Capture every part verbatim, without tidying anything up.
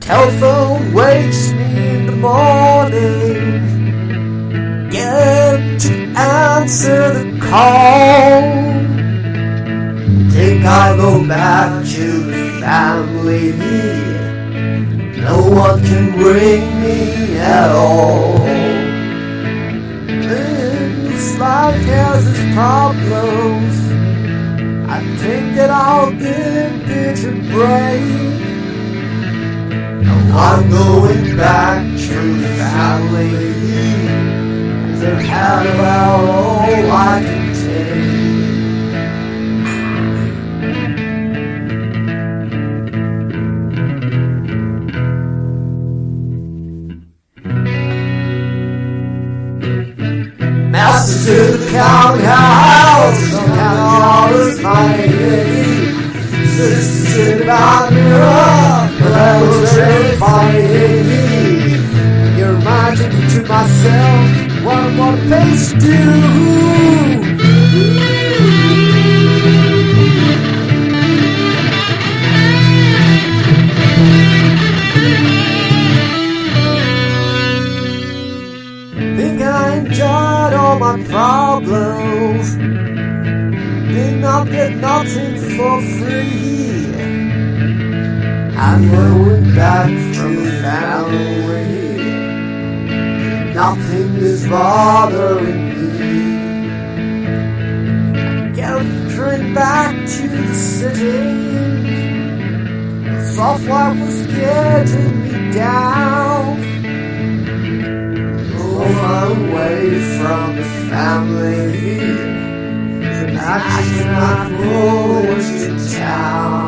Telephone wakes me in the morning, get to answer the call. Think I'll go back to the family, no one can bring me at all. This life has its problems, I think that I'll give it a break. I'm going back to the family, they've had about all I can take. Master to the courthouse, somehow I was hiding. Sister to my mirror, but I was terrifying me. You're reminding me to myself what what face do. Think I enjoyed all my problems, did not get nothing for free. I'm going back from the family, nothing is bothering me. I get a train back to the city, the soft life was getting me down. Move away from the family, and I cannot go to town.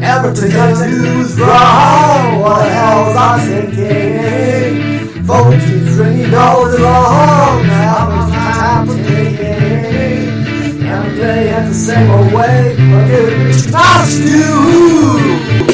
Everything I do is wrong, what the hell was I thinking? Fortune's ringing all the wrong, now I'm happening. Every day I have the same old way, but it was nice to do.